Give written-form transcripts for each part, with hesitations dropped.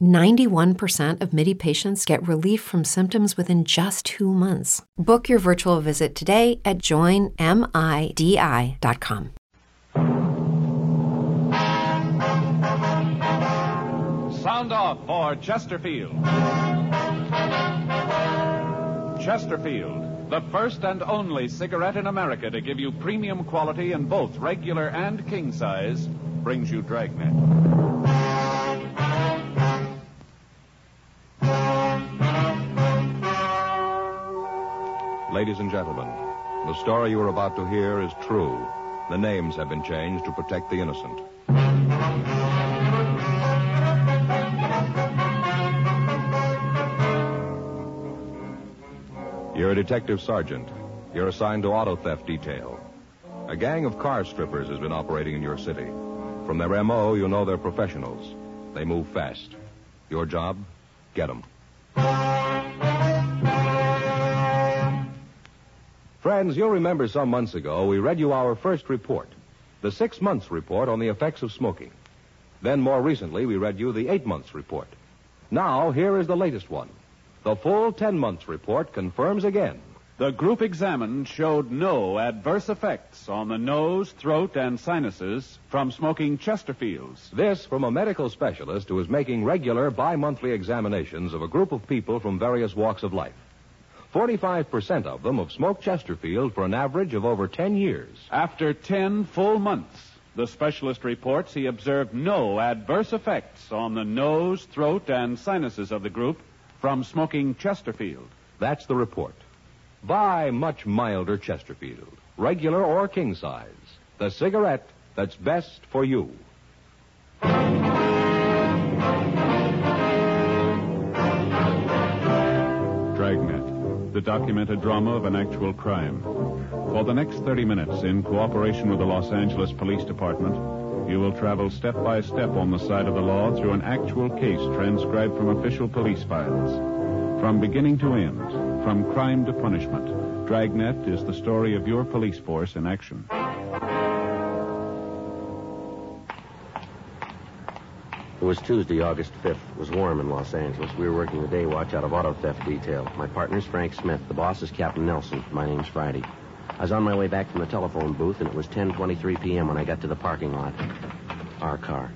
91% of Midi patients get relief from symptoms within just 2 months. Book your virtual visit today at JoinMIDI.com. Sound off for Chesterfield. Chesterfield, the first and only cigarette in America to give you premium quality in both regular and king size, brings you Dragnet. Ladies and gentlemen, the story you are about to hear is true. The names have been changed to protect the innocent. You're a detective sergeant. You're assigned to auto theft detail. A gang of car strippers has been operating in your city. From their MO, you know they're professionals. They move fast. Your job? Get them. Friends, you'll remember some months ago we read you our first report, the 6 months report on the effects of smoking. Then more recently we read you the 8 months report. Now here is the latest one. The full 10 months report confirms again. The group examined showed no adverse effects on the nose, throat, and sinuses from smoking Chesterfields. This from a medical specialist who is making regular bi-monthly examinations of a group of people from various walks of life. 45% of them have smoked Chesterfield for an average of over 10 years. After 10 full months, the specialist reports he observed no adverse effects on the nose, throat, and sinuses of the group from smoking Chesterfield. That's the report. Buy much milder Chesterfield, regular or king size, the cigarette that's best for you. Dragnet. The documented drama of an actual crime. For the next 30 minutes, in cooperation with the Los Angeles Police Department, you will travel step by step on the side of the law through an actual case transcribed from official police files. From beginning to end, from crime to punishment, Dragnet is the story of your police force in action. It was Tuesday, August 5th. It was warm in Los Angeles. We were working the day watch out of auto theft detail. My partner's Frank Smith. The boss is Captain Nelson. My name's Friday. I was on my way back from the telephone booth, and it was 10:23 p.m. when I got to the parking lot. Our car.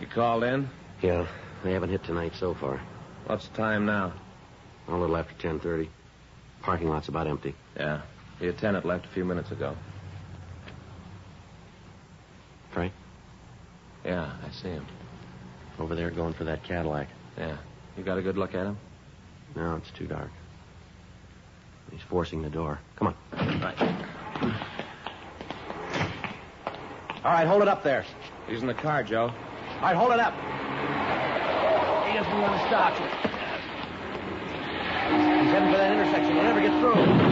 You called in? Yeah. They haven't hit tonight so far. What's the time now? A little after 10:30. Parking lot's about empty. Yeah. The attendant left a few minutes ago. Frank? Yeah, I see him. Over there going for that Cadillac. Yeah. You got a good look at him? No, it's too dark. He's forcing the door. Come on. All right. All right, hold it up there. He's in the car, Joe. All right, hold it up. He doesn't want to stop. He's heading for that intersection. He'll never get through.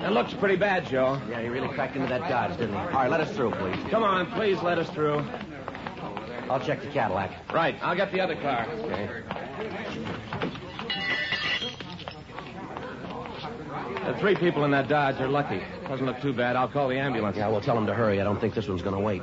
It looks pretty bad, Joe. Yeah, he really cracked into that Dodge, didn't he? All right, let us through, please. Come on, please let us through. I'll check the Cadillac. Right. I'll get the other car. Okay. The three people in that Dodge are lucky. Doesn't look too bad. I'll call the ambulance. Yeah, we'll tell them to hurry. I don't think this one's going to wait.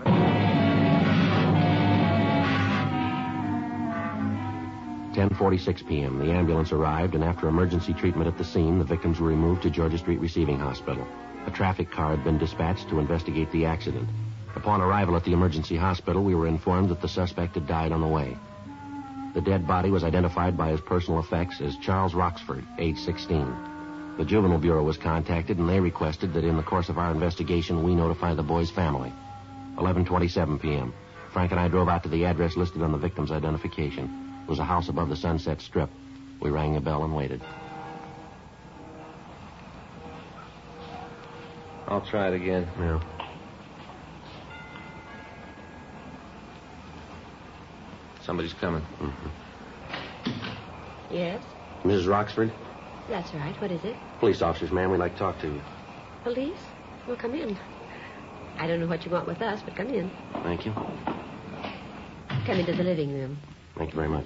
Ten:46 p.m. The ambulance arrived, and after emergency treatment at the scene, the victims were removed to Georgia Street Receiving Hospital. A traffic car had been dispatched to investigate the accident. Upon arrival at the emergency hospital, we were informed that the suspect had died on the way. The dead body was identified by his personal effects as Charles Roxford, age 16. The Juvenile Bureau was contacted, and they requested that in the course of our investigation, we notify the boy's family. 11:27 p.m. Frank and I drove out to the address listed on the victim's identification. It was a house above the Sunset Strip. We rang the bell and waited. I'll try it again. Yeah. Somebody's coming. Mm-hmm. Yes? Mrs. Roxford? That's right. What is it? Police officers, ma'am. We'd like to talk to you. Police? Well, come in. I don't know what you want with us, but come in. Thank you. Come into the living room. Thank you very much.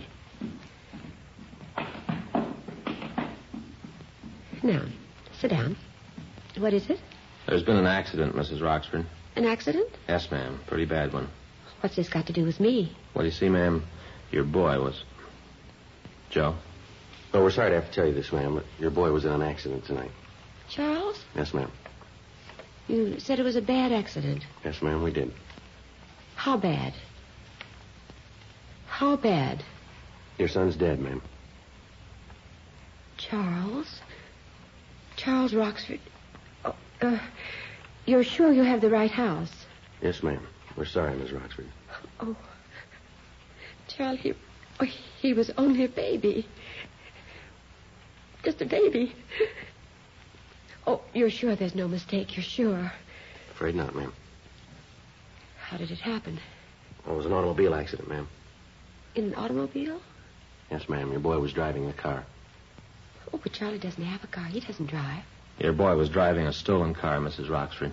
Now, sit down. What is it? There's been an accident, Mrs. Roxford. An accident? Yes, ma'am. Pretty bad one. What's this got to do with me? Well, you see, ma'am, your boy was... Joe? Oh, we're sorry to have to tell you this, ma'am, but your boy was in an accident tonight. Charles? Yes, ma'am. You said it was a bad accident. Yes, ma'am, we did. How bad? How bad? Your son's dead, ma'am. Charles? Charles Roxford. Oh, you're sure you have the right house? Yes, ma'am. We're sorry, Miss Roxford. Oh. Charles, he was only a baby. Just a baby. Oh, you're sure there's no mistake? You're sure? Afraid not, ma'am. How did it happen? Well, it was an automobile accident, ma'am. In an automobile? Yes, ma'am. Your boy was driving the car. Oh, but Charlie doesn't have a car. He doesn't drive. Your boy was driving a stolen car, Mrs. Roxford.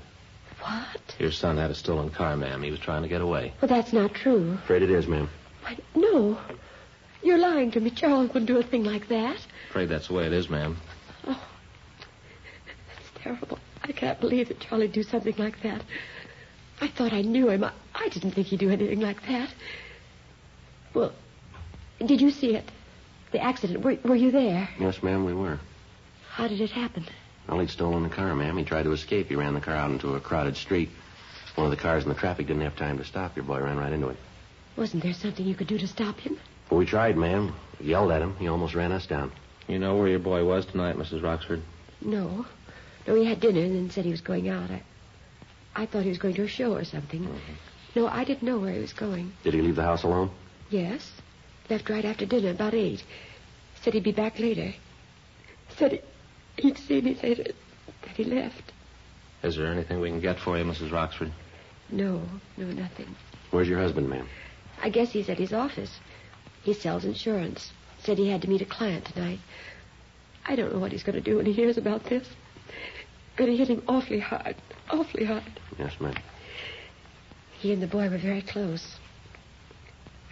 What? Your son had a stolen car, ma'am. He was trying to get away. Well, that's not true. Afraid it is, ma'am. Why, no. You're lying to me. Charles wouldn't do a thing like that. Afraid that's the way it is, ma'am. Oh, that's terrible. I can't believe that Charlie'd do something like that. I thought I knew him. I didn't think he'd do anything like that. Well, did you see it? The accident. Were you there? Yes, ma'am, we were. How did it happen? Well, he'd stolen the car, ma'am. He tried to escape. He ran the car out into a crowded street. One of the cars in the traffic didn't have time to stop. Your boy ran right into it. Wasn't there something you could do to stop him? Well, we tried, ma'am. We yelled at him. He almost ran us down. You know where your boy was tonight, Mrs. Roxford? No. No, he had dinner and then said he was going out. I thought he was going to a show or something. Mm-hmm. No, I didn't know where he was going. Did he leave the house alone? Yes. Left right after dinner, about 8. Said he'd be back later. Said he'd see me later, that he left. Is there anything we can get for you, Mrs. Roxford? No, nothing. Where's your husband, ma'am? I guess he's at his office. He sells insurance. Said he had to meet a client tonight. I don't know what he's going to do when he hears about this. Going to hit him awfully hard. Awfully hard. Yes, ma'am. He and the boy were very close.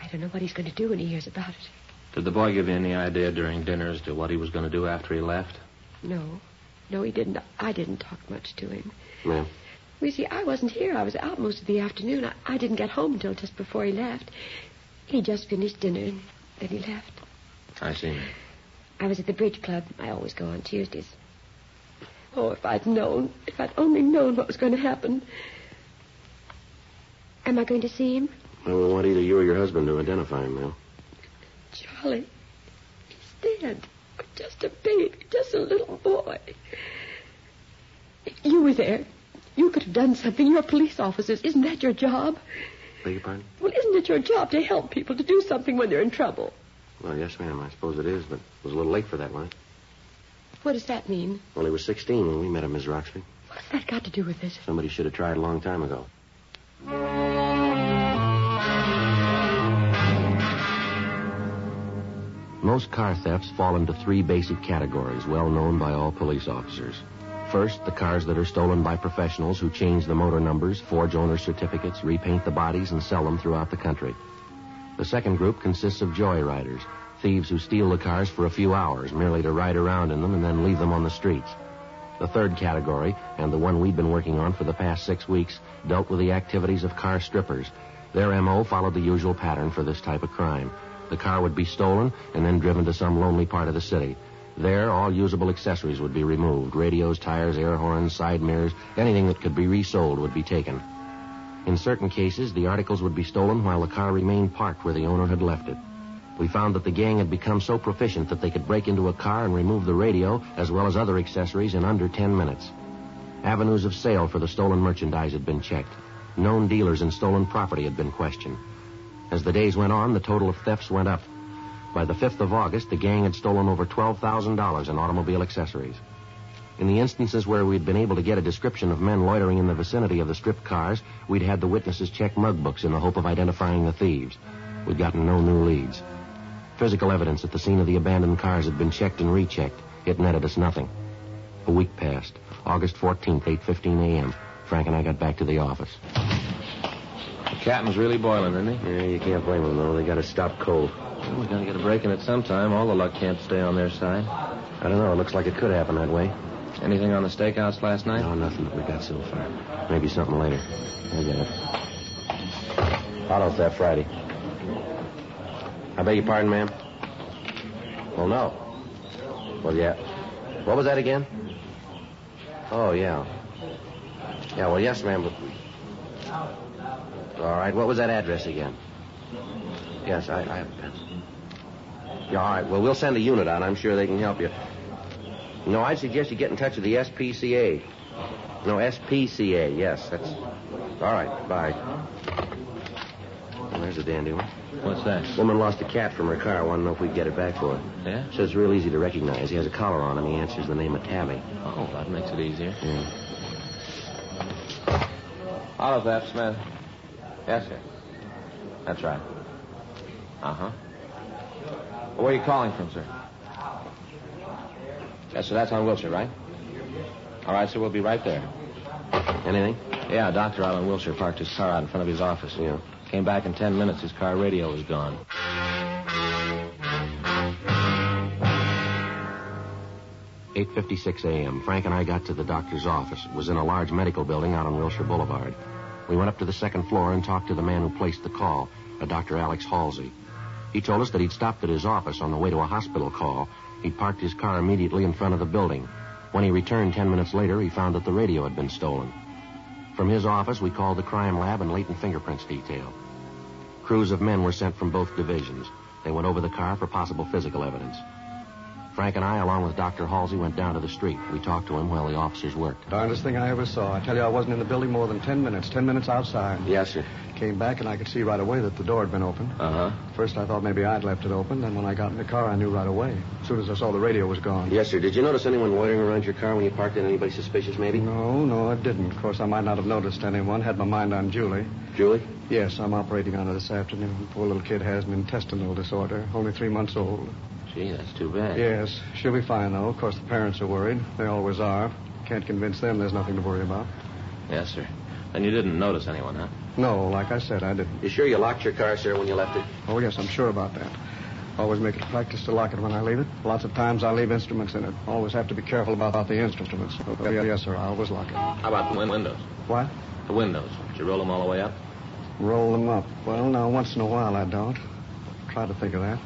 I don't know what he's going to do when he hears about it. Did the boy give you any idea during dinner as to what he was going to do after he left? No. No, he didn't. I didn't talk much to him. Ma'am? Well, you see, I wasn't here. I was out most of the afternoon. I didn't get home until just before he left. He just finished dinner, and then he left. I see. I was at the bridge club. I always go on Tuesdays. Oh, if I'd only known what was going to happen. Am I going to see him? Well, we want either you or your husband to identify him, now. Charlie, he's dead. Just a baby, just a little boy. You were there. You could have done something. You're police officers. Isn't that your job? Beg your pardon? Well, isn't it your job to help people, to do something when they're in trouble? Well, yes, ma'am, I suppose it is, but it was a little late for that one. What does that mean? Well, he was 16 when we met him, Miss Roxby. What's that got to do with it? Somebody should have tried a long time ago. Most car thefts fall into three basic categories, well known by all police officers. First, the cars that are stolen by professionals who change the motor numbers, forge owner certificates, repaint the bodies, and sell them throughout the country. The second group consists of joyriders, thieves who steal the cars for a few hours merely to ride around in them and then leave them on the streets. The third category, and the one we've been working on for the past 6 weeks, dealt with the activities of car strippers. Their M.O. followed the usual pattern for this type of crime. The car would be stolen and then driven to some lonely part of the city. There, all usable accessories would be removed. Radios, tires, air horns, side mirrors, anything that could be resold would be taken. In certain cases, the articles would be stolen while the car remained parked where the owner had left it. We found that the gang had become so proficient that they could break into a car and remove the radio, as well as other accessories, in under 10 minutes. Avenues of sale for the stolen merchandise had been checked. Known dealers in stolen property had been questioned. As the days went on, the total of thefts went up. By the 5th of August, the gang had stolen over $12,000 in automobile accessories. In the instances where we'd been able to get a description of men loitering in the vicinity of the stripped cars, we'd had the witnesses check mug books in the hope of identifying the thieves. We'd gotten no new leads. Physical evidence at the scene of the abandoned cars had been checked and rechecked. It netted us nothing. A week passed. August 14th, 8:15 a.m. Frank and I got back to the office. The captain's really boiling, isn't he? Yeah, you can't blame him, though. They got to stop cold. Well, we're going to get a break in it sometime. All the luck can't stay on their side. I don't know. It looks like it could happen that way. Anything on the stakeouts last night? No, nothing that we got so far. Maybe something later. I get it. Auto's that Friday. I beg your pardon, ma'am? Well, no. Well, yeah. What was that again? Oh, yeah. Yeah, well, yes, ma'am, but... All right, what was that address again? Yes, I have a pencil. Yeah, all right, well, we'll send a unit out. I'm sure they can help you. No, I'd suggest you get in touch with the SPCA. No, SPCA, yes, that's... All right, bye. Well, there's a dandy one. What's that? Woman lost a cat from her car. Wanted to know if we'd get it back for her. Yeah? Says it's real easy to recognize. He has a collar on him. He answers the name of Tabby. Oh, that makes it easier. Yeah. All of that, Smith. Yes, sir. That's right. Uh-huh. Where are you calling from, sir? Yes, sir, that's on Wilshire, right? All right, sir, we'll be right there. Anything? Yeah, Dr. Alan Wilshire parked his car out in front of his office. Yeah. Came back in 10 minutes. His car radio was gone. Eight 56 a.m. Frank and I got to the doctor's office. It was in a large medical building out on Wilshire Boulevard. We went up to the second floor and talked to the man who placed the call, a Dr. Alex Halsey. He told us that he'd stopped at his office on the way to a hospital call. He'd parked his car immediately in front of the building. When he returned 10 minutes later, he found that the radio had been stolen. From his office, we called the crime lab and latent fingerprints detail. Crews of men were sent from both divisions. They went over the car for possible physical evidence. Frank and I, along with Dr. Halsey, went down to the street. We talked to him while the officers worked. Darndest thing I ever saw. I tell you, I wasn't in the building more than 10 minutes. 10 minutes outside. Yes, sir. Came back, and I could see right away that the door had been open. Uh-huh. First, I thought maybe I'd left it open. Then when I got in the car, I knew right away. As soon as I saw the radio was gone. Yes, sir. Did you notice anyone loitering around your car when you parked it? Anybody suspicious, maybe? No, I didn't. Of course, I might not have noticed anyone. Had my mind on Julie. Julie? Yes, I'm operating on her this afternoon. Poor little kid has an intestinal disorder. Only 3 months old. Gee, that's too bad. Yes. She'll be fine, though. Of course, the parents are worried. They always are. Can't convince them there's nothing to worry about. Yes, sir. And you didn't notice anyone, huh? No, like I said, I didn't. You sure you locked your car, sir, when you left it? Oh, yes, I'm sure about that. Always make it a practice to lock it when I leave it. Lots of times I leave instruments in it. Always have to be careful about the instruments. Oh, yes, sir, I always lock it. How about the windows? What? The windows. Did you roll them all the way up? Roll them up. Well, now, once in a while I don't. Try to think of that.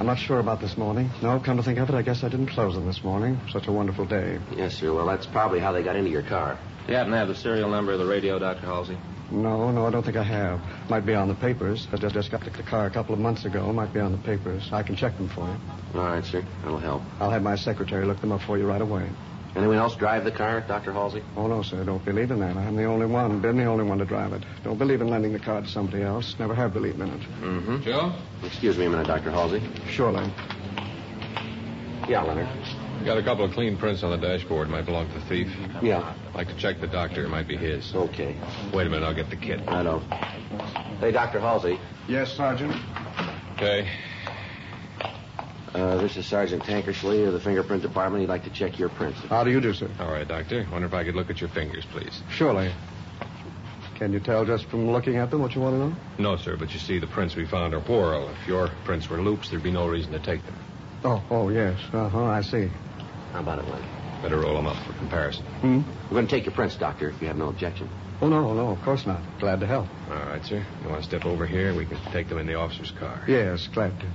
I'm not sure about this morning. No, come to think of it, I guess I didn't close them this morning. Such a wonderful day. Yes, sir. Well, that's probably how they got into your car. Do you happen to have the serial number of the radio, Dr. Halsey? No, I don't think I have. Might be on the papers. I just got the car a couple of months ago. Might be on the papers. I can check them for you. All right, sir. That'll help. I'll have my secretary look them up for you right away. Anyone else drive the car, Dr. Halsey? Oh, no, sir. Don't believe in that. I'm the only one. Been the only one to drive it. Don't believe in lending the car to somebody else. Never have believed in it. Mm-hmm. Joe? Excuse me a minute, Dr. Halsey. Surely. Yeah, Leonard. We got a couple of clean prints on the dashboard. Might belong to the thief. Yeah. I'd like to check the doctor. It might be his. Okay. Wait a minute. I'll get the kid. I know. Hey, Dr. Halsey. Yes, Sergeant. Okay. This is Sergeant Tankersley of the fingerprint department. He'd like to check your prints. How do you do, sir? All right, Doctor. Wonder if I could look at your fingers, please. Surely. Can you tell just from looking at them what you want to know? No, sir, but you see, the prints we found are whorl. If your prints were loops, there'd be no reason to take them. Oh, yes. Uh-huh, I see. How about it, Len? Better roll them up for comparison. Hmm? We're going to take your prints, Doctor, if you have no objection. Oh, no, of course not. Glad to help. All right, sir. You want to step over here? We can take them in the officer's car. Yes, glad to.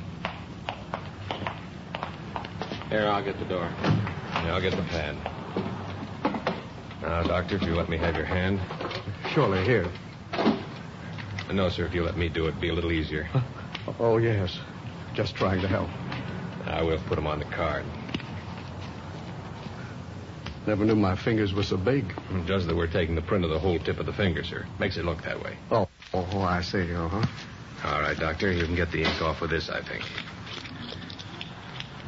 Here, I'll get the door. Yeah, I'll get the pad. Now, Doctor, if you let me have your hand. Surely, here. No, sir, if you let me do it, it'd be a little easier. Oh, yes. Just trying to help. I will put them on the card. Never knew my fingers were so big. It does that we're taking the print of the whole tip of the finger, sir. Makes it look that way. Oh, I see. Uh-huh. All right, Doctor, you can get the ink off with this, I think.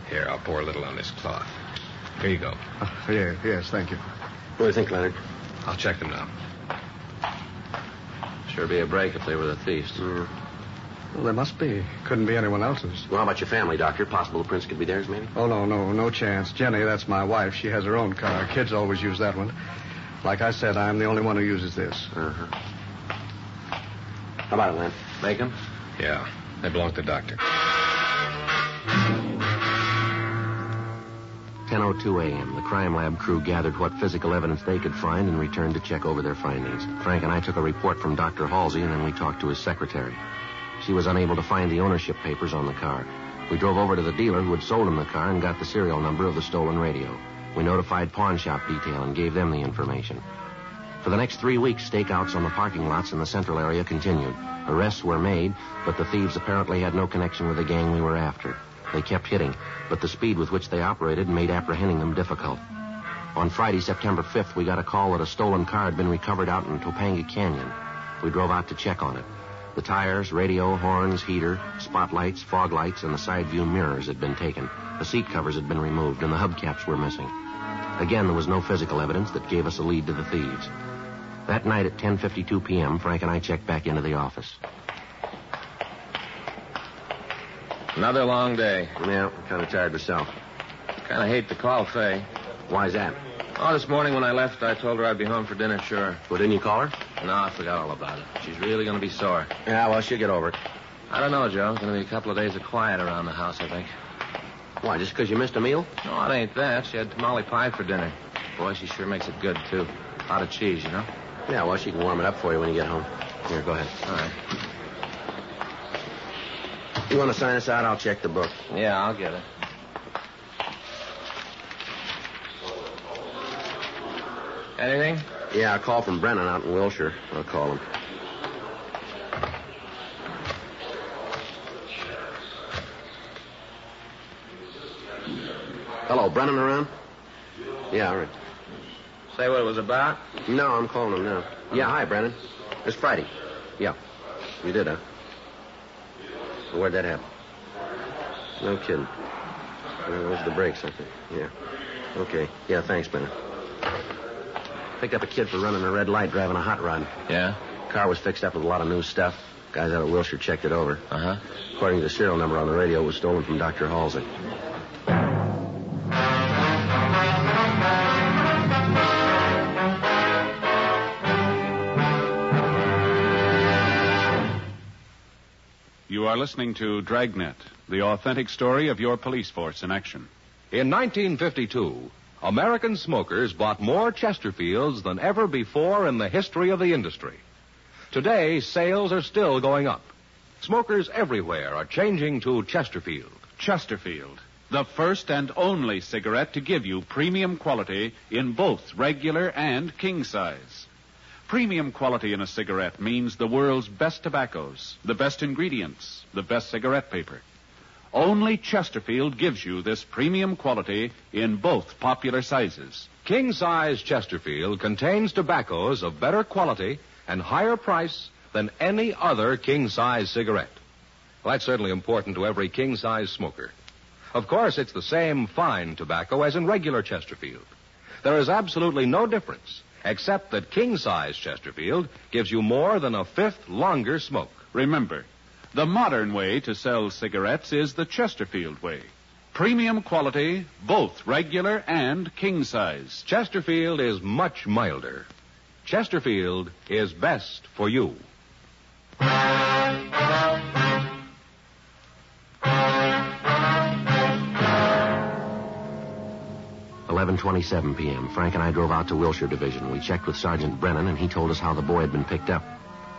Here, I'll pour a little on this cloth. Here you go. Yes, thank you. What do you think, Leonard? I'll check them now. Sure be a break if they were the thieves. Mm. Well, there must be. Couldn't be anyone else's. Well, how about your family, Doctor? Possible the prints could be theirs, maybe? Oh, no chance. Jenny, that's my wife. She has her own car. Kids always use that one. Like I said, I'm the only one who uses this. Uh-huh. How about it, Len? Make them? Yeah, they belong to the Doctor. 10:02 a.m., the crime lab crew gathered what physical evidence they could find and returned to check over their findings. Frank and I took a report from Dr. Halsey, and then we talked to his secretary. She was unable to find the ownership papers on the car. We drove over to the dealer who had sold him the car and got the serial number of the stolen radio. We notified pawn shop detail and gave them the information. For the next 3 weeks, stakeouts on the parking lots in the central area continued. Arrests were made, but the thieves apparently had no connection with the gang we were after. They kept hitting, but the speed with which they operated made apprehending them difficult. On Friday, September 5th, we got a call that a stolen car had been recovered out in Topanga Canyon. We drove out to check on it. The tires, radio, horns, heater, spotlights, fog lights, and the side view mirrors had been taken. The seat covers had been removed, and the hubcaps were missing. Again, there was no physical evidence that gave us a lead to the thieves. That night at 10:52 p.m., Frank and I checked back into the office. Another long day. Yeah, I'm kind of tired myself. Kind of hate to call Faye. Why's that? Oh, this morning when I left, I told her I'd be home for dinner, sure. Well, didn't you call her? No, I forgot all about it. She's really going to be sore. Yeah, well, she'll get over it. I don't know, Joe. It's going to be a couple of days of quiet around the house, I think. Why, just because you missed a meal? No, it ain't that. She had tamale pie for dinner. Boy, she sure makes it good, too. A lot of cheese, you know? Yeah, well, she can warm it up for you when you get home. Here, go ahead. All right. You want to sign us out? I'll check the book. Yeah, I'll get it. Anything? Yeah, a call from Brennan out in Wilshire. I'll call him. Hello, Brennan around? Yeah, all right. Say what it was about? No, I'm calling him now. Mm-hmm. Yeah, hi, Brennan. It's Friday. Yeah. You did, huh? Where'd that happen? No kidding. Those are the brakes, I think. Yeah. Okay. Yeah, thanks, Brennan. Picked up a kid for running a red light, driving a hot rod. Yeah? Car was fixed up with a lot of new stuff. Guys out of Wilshire checked it over. Uh-huh. According to the serial number on the radio, it was stolen from Dr. Halsey. You are listening to Dragnet, the authentic story of your police force in action. In 1952, American smokers bought more Chesterfields than ever before in the history of the industry. Today, sales are still going up. Smokers everywhere are changing to Chesterfield. Chesterfield, the first and only cigarette to give you premium quality in both regular and king size. Premium quality in a cigarette means the world's best tobaccos, the best ingredients, the best cigarette paper. Only Chesterfield gives you this premium quality in both popular sizes. King size Chesterfield contains tobaccos of better quality and higher price than any other king size cigarette. Well, that's certainly important to every king size smoker. Of course, it's the same fine tobacco as in regular Chesterfield. There is absolutely no difference, except that king-size Chesterfield gives you more than a fifth longer smoke. Remember, the modern way to sell cigarettes is the Chesterfield way. Premium quality, both regular and king-size. Chesterfield is much milder. Chesterfield is best for you. Seven p.m. Frank and I drove out to Wilshire Division. We checked with Sergeant Brennan, and he told us how the boy had been picked up.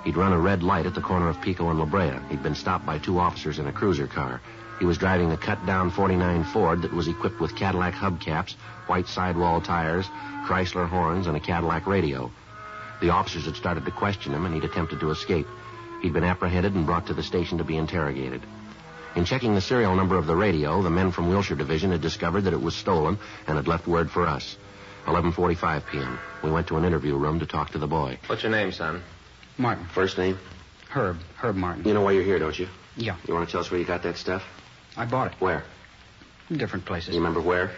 He'd run a red light at the corner of Pico and La Brea. He'd been stopped by two officers in a cruiser car. He was driving a cut-down 49 Ford that was equipped with Cadillac hubcaps, white sidewall tires, Chrysler horns, and a Cadillac radio. The officers had started to question him, and he'd attempted to escape. He'd been apprehended and brought to the station to be interrogated. In checking the serial number of the radio, the men from Wilshire Division had discovered that it was stolen and had left word for us. 11:45 p.m. We went to an interview room to talk to the boy. What's your name, son? Martin. First name? Herb. Herb Martin. You know why you're here, don't you? Yeah. You want to tell us where you got that stuff? I bought it. Where? In different places. You remember where?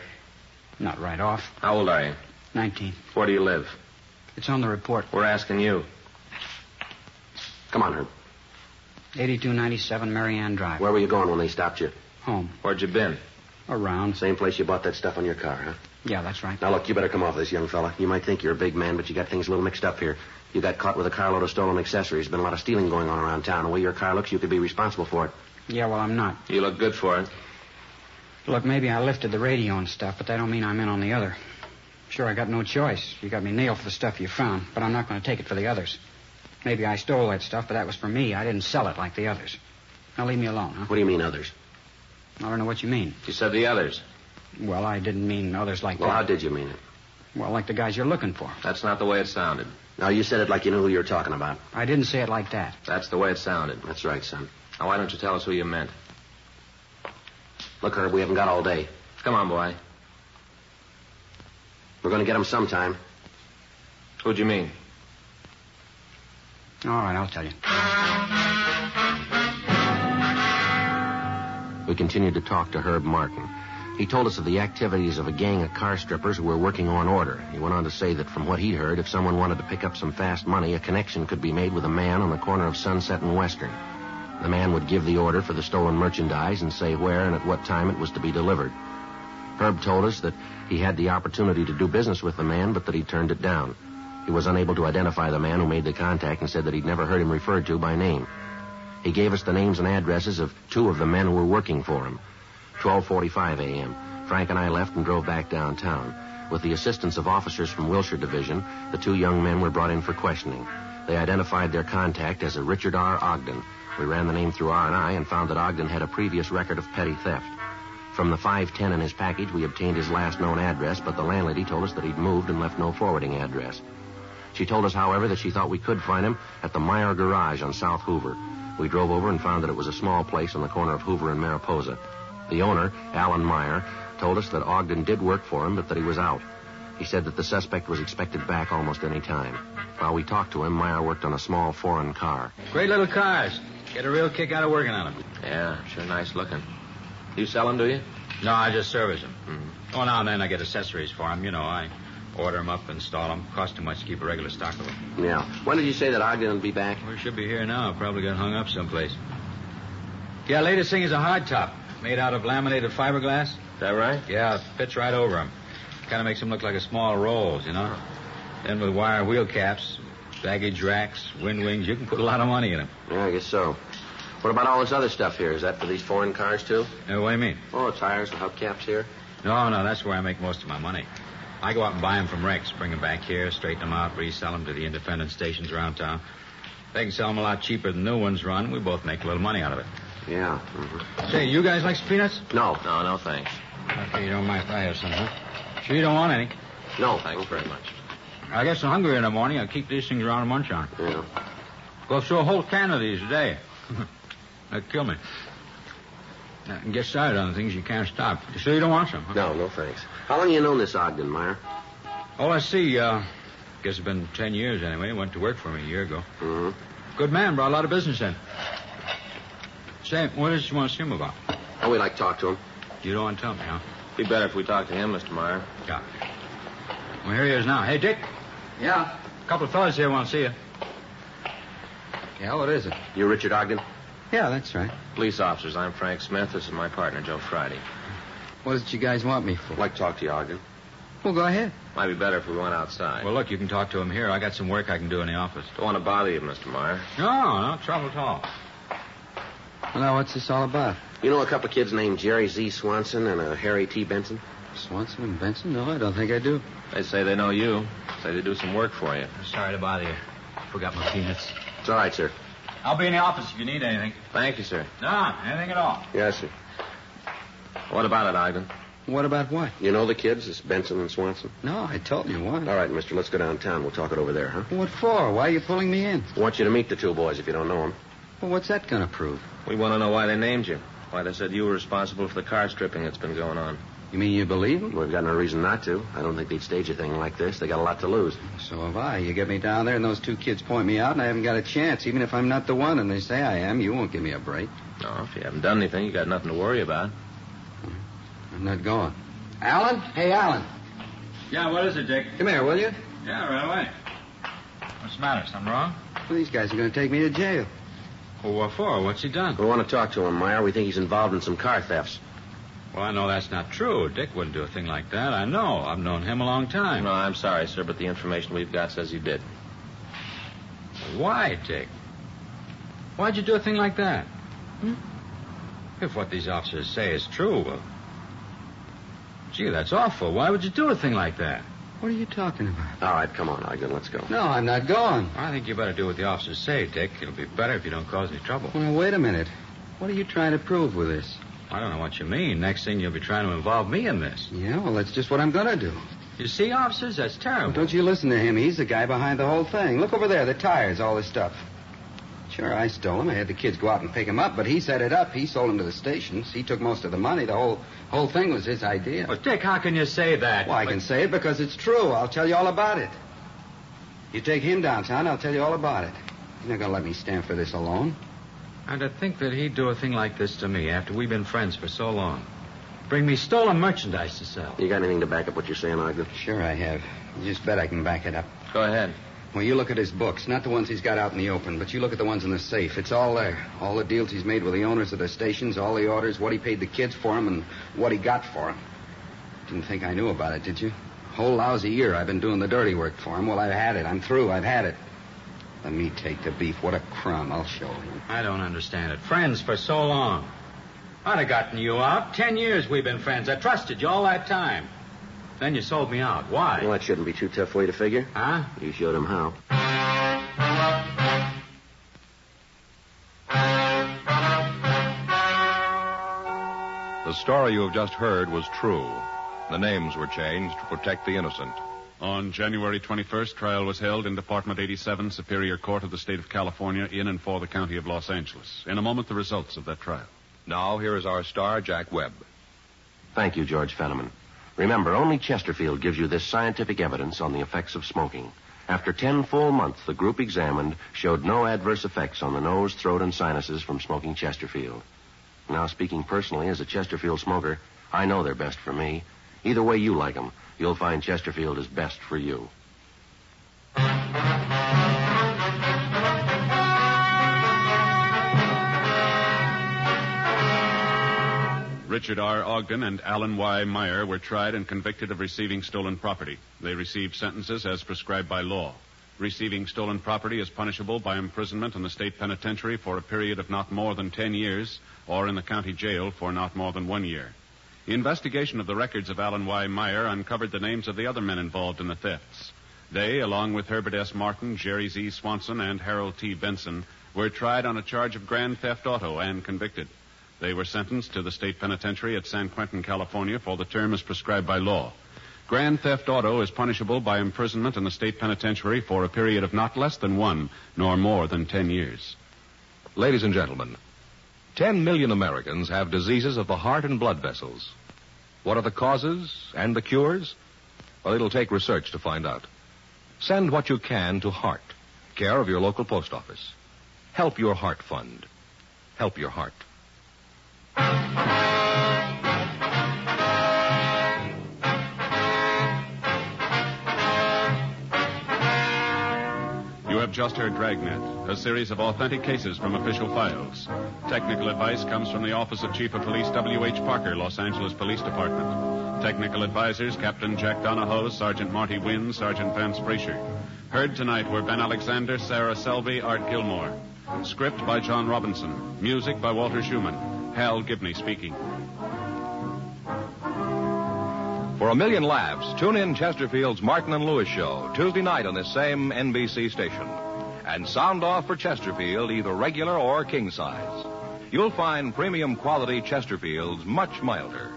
Not right off. How old are you? 19. Where do you live? It's on the report. We're asking you. Come on, Herb. 8297 Marianne Drive. Where were you going when they stopped you? Home. Where'd you been? Around. Same place you bought that stuff on your car, huh? Yeah, that's right. Now, look, you better come off this, young fella. You might think you're a big man, but you got things a little mixed up here. You got caught with a carload of stolen accessories. There's been a lot of stealing going on around town. The way your car looks, you could be responsible for it. Yeah, well, I'm not. You look good for it. Look, maybe I lifted the radio and stuff, but that don't mean I'm in on the other. Sure, I got no choice. You got me nailed for the stuff you found, but I'm not going to take it for the others. Maybe I stole that stuff, but that was for me. I didn't sell it like the others. Now, leave me alone, huh? What do you mean, others? I don't know what you mean. You said the others. Well, I didn't mean others like that. Well, how did you mean it? Well, like the guys you're looking for. That's not the way it sounded. No, you said it like you knew who you were talking about. I didn't say it like that. That's the way it sounded. That's right, son. Now, why don't you tell us who you meant? Look, Herb, we haven't got all day. Come on, boy. We're going to get them sometime. Who'd you mean? All right, I'll tell you. We continued to talk to Herb Martin. He told us of the activities of a gang of car strippers who were working on order. He went on to say that from what he heard, if someone wanted to pick up some fast money, a connection could be made with a man on the corner of Sunset and Western. The man would give the order for the stolen merchandise and say where and at what time it was to be delivered. Herb told us that he had the opportunity to do business with the man, but that he turned it down. He was unable to identify the man who made the contact and said that he'd never heard him referred to by name. He gave us the names and addresses of two of the men who were working for him. 12:45 a.m. Frank and I left and drove back downtown. With the assistance of officers from Wilshire Division, the two young men were brought in for questioning. They identified their contact as a Richard R. Ogden. We ran the name through R&I and found that Ogden had a previous record of petty theft. From the 510 in his package, we obtained his last known address, but the landlady told us that he'd moved and left no forwarding address. She told us, however, that she thought we could find him at the Meyer garage on South Hoover. We drove over and found that it was a small place on the corner of Hoover and Mariposa. The owner, Alan Meyer, told us that Ogden did work for him, but that he was out. He said that the suspect was expected back almost any time. While we talked to him, Meyer worked on a small foreign car. Great little cars. Get a real kick out of working on them. Yeah, sure nice looking. You sell them, do you? No, I just service them. Oh, now and then I get accessories for them. You know, I order them up, install them. Cost too much to keep a regular stock of them. Yeah. When did you say that Ogden would be back? We should be here now. Probably got hung up someplace. Yeah, latest thing is a hardtop made out of laminated fiberglass. Is that right? Yeah, fits right over them. Kind of makes them look like a small Rolls, you know. Then with wire wheel caps, baggage racks, wind wings, you can put a lot of money in them. Yeah, I guess so. What about all this other stuff here? Is that for these foreign cars, too? What do you mean? Oh, tires and hubcaps here. No, that's where I make most of my money. I go out and buy them from Rex, bring them back here, straighten them out, resell them to the independent stations around town. They can sell them a lot cheaper than new ones run. We both make a little money out of it. Yeah. Mm-hmm. Say, you guys like some peanuts? No, thanks. Okay, you don't mind if I have some, huh? Sure you don't want any? No, thanks very much. I guess I'm hungry in the morning. I'll keep these things around and munch on. Yeah. Go through a whole can of these today. That'd kill me. I can get started on the things you can't stop. You sure you don't want some? Huh? No, thanks. How long have you known this Ogden, Meyer? Oh, I see. Guess it's been 10 years anyway. Went to work for me a year ago. Mm-hmm. Good man, brought a lot of business in. Say, what did you want to see him about? Oh, we'd like to talk to him. You don't want to tell me, huh? Be better if we talk to him, Mr. Meyer. Yeah. Well, here he is now. Hey, Dick. Yeah? A couple of fellas here want to see you. Yeah, what is it? You Richard Ogden? Yeah, that's right. Police officers, I'm Frank Smith. This is my partner, Joe Friday. What did you guys want me for? I'd like to talk to you, Ogden. Well, go ahead. Might be better if we went outside. Well, look, you can talk to him here. I got some work I can do in the office. Don't want to bother you, Mr. Meyer. No, no trouble at all. Well, now, what's this all about? You know a couple of kids named Jerry Z. Swanson and Harry T. Benson? Swanson and Benson? No, I don't think I do. They say they know you. Say they do some work for you. Sorry to bother you. Forgot my peanuts. It's all right, sir. I'll be in the office if you need anything. Thank you, sir. No, anything at all. Yes, sir. What about it, Ogden? What about what? You know the kids, this Benson and Swanson? No, I told you what. All right, mister, let's go downtown. We'll talk it over there, huh? What for? Why are you pulling me in? I want you to meet the two boys if you don't know them. Well, what's that going to prove? We want to know why they named you. Why they said you were responsible for the car stripping that's been going on. You mean you believe them? Well, we've got no reason not to. I don't think they'd stage a thing like this. They got a lot to lose. So have I. You get me down there and those two kids point me out and I haven't got a chance. Even if I'm not the one and they say I am, you won't give me a break. No, if you haven't done anything, you got nothing to worry about. I'm not going. Alan? Hey, Alan. Yeah, what is it, Dick? Come here, will you? Yeah, right away. What's the matter? Something wrong? Well, these guys are going to take me to jail. Well, what for? What's he done? We want to talk to him, Meyer. We think he's involved in some car thefts. Well, I know that's not true. Dick wouldn't do a thing like that. I know. I've known him a long time. No, I'm sorry, sir, but the information we've got says you did. Why, Dick? Why'd you do a thing like that? Hmm? If what these officers say is true, well... Gee, that's awful. Why would you do a thing like that? What are you talking about? All right, come on, Ogden, let's go. No, I'm not going. I think you better do what the officers say, Dick. It'll be better if you don't cause any trouble. Well, wait a minute. What are you trying to prove with this? I don't know what you mean. Next thing, you'll be trying to involve me in this. Yeah, well, that's just what I'm going to do. You see, officers, that's terrible. Well, don't you listen to him. He's the guy behind the whole thing. Look over there, the tires, all this stuff. Sure, I stole him. I had the kids go out and pick him up, but he set it up. He sold him to the stations. He took most of the money. The whole thing was his idea. Well, Dick, how can you say that? Well, I can say it because it's true. I'll tell you all about it. You take him downtown, I'll tell you all about it. You're not going to let me stand for this alone. And to think that he'd do a thing like this to me after we've been friends for so long. Bring me stolen merchandise to sell. You got anything to back up what you're saying, Ogden? Sure I have. You just bet I can back it up. Go ahead. Well, you look at his books, not the ones he's got out in the open, but you look at the ones in the safe. It's all there. All the deals he's made with the owners of the stations, all the orders, what he paid the kids for them, and what he got for them. Didn't think I knew about it, did you? Whole lousy year I've been doing the dirty work for him. Well, I've had it. I'm through. I've had it. Let me take the beef. What a crumb. I'll show him. I don't understand it. Friends for so long. I'd have gotten you out. 10 years we've been friends. I trusted you all that time. Then you sold me out. Why? Well, that shouldn't be too tough for you to figure. Huh? You showed him how. The story you have just heard was true. The names were changed to protect the innocent. On January 21st, trial was held in Department 87, Superior Court of the State of California, in and for the County of Los Angeles. In a moment, the results of that trial. Now, here is our star, Jack Webb. Thank you, George Fenneman. Remember, only Chesterfield gives you this scientific evidence on the effects of smoking. After 10 full months, the group examined showed no adverse effects on the nose, throat, and sinuses from smoking Chesterfield. Now, speaking personally as a Chesterfield smoker, I know they're best for me. Either way you like them, you'll find Chesterfield is best for you. Richard R. Ogden and Alan Y. Meyer were tried and convicted of receiving stolen property. They received sentences as prescribed by law. Receiving stolen property is punishable by imprisonment in the state penitentiary for a period of not more than 10 years or in the county jail for not more than 1 year. The investigation of the records of Alan Y. Meyer uncovered the names of the other men involved in the thefts. They, along with Herbert S. Martin, Jerry Z. Swanson, and Harold T. Benson, were tried on a charge of grand theft auto and convicted. They were sentenced to the state penitentiary at San Quentin, California, for the term as prescribed by law. Grand theft auto is punishable by imprisonment in the state penitentiary for a period of not less than 1 nor more than 10 years. Ladies and gentlemen, 10 million Americans have diseases of the heart and blood vessels. What are the causes and the cures? Well, it'll take research to find out. Send what you can to Heart, care of your local post office. Help your Heart Fund. Help your heart. just heard Dragnet, a series of authentic cases from official files. Technical advice comes from the Office of Chief of Police W.H. Parker, Los Angeles Police Department. Technical advisors, Captain Jack Donahoe, Sergeant Marty Wynn, Sergeant Vance Frazier. Heard tonight were Ben Alexander, Sarah Selby, Art Gilmore. Script by John Robinson. Music by Walter Schumann. Hal Gibney speaking. For a million laughs, tune in Chesterfield's Martin and Lewis show Tuesday night on this same NBC station. And sound off for Chesterfield, either regular or king size. You'll find premium quality Chesterfields much milder.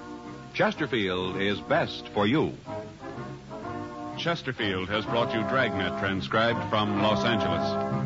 Chesterfield is best for you. Chesterfield has brought you Dragnet, transcribed from Los Angeles.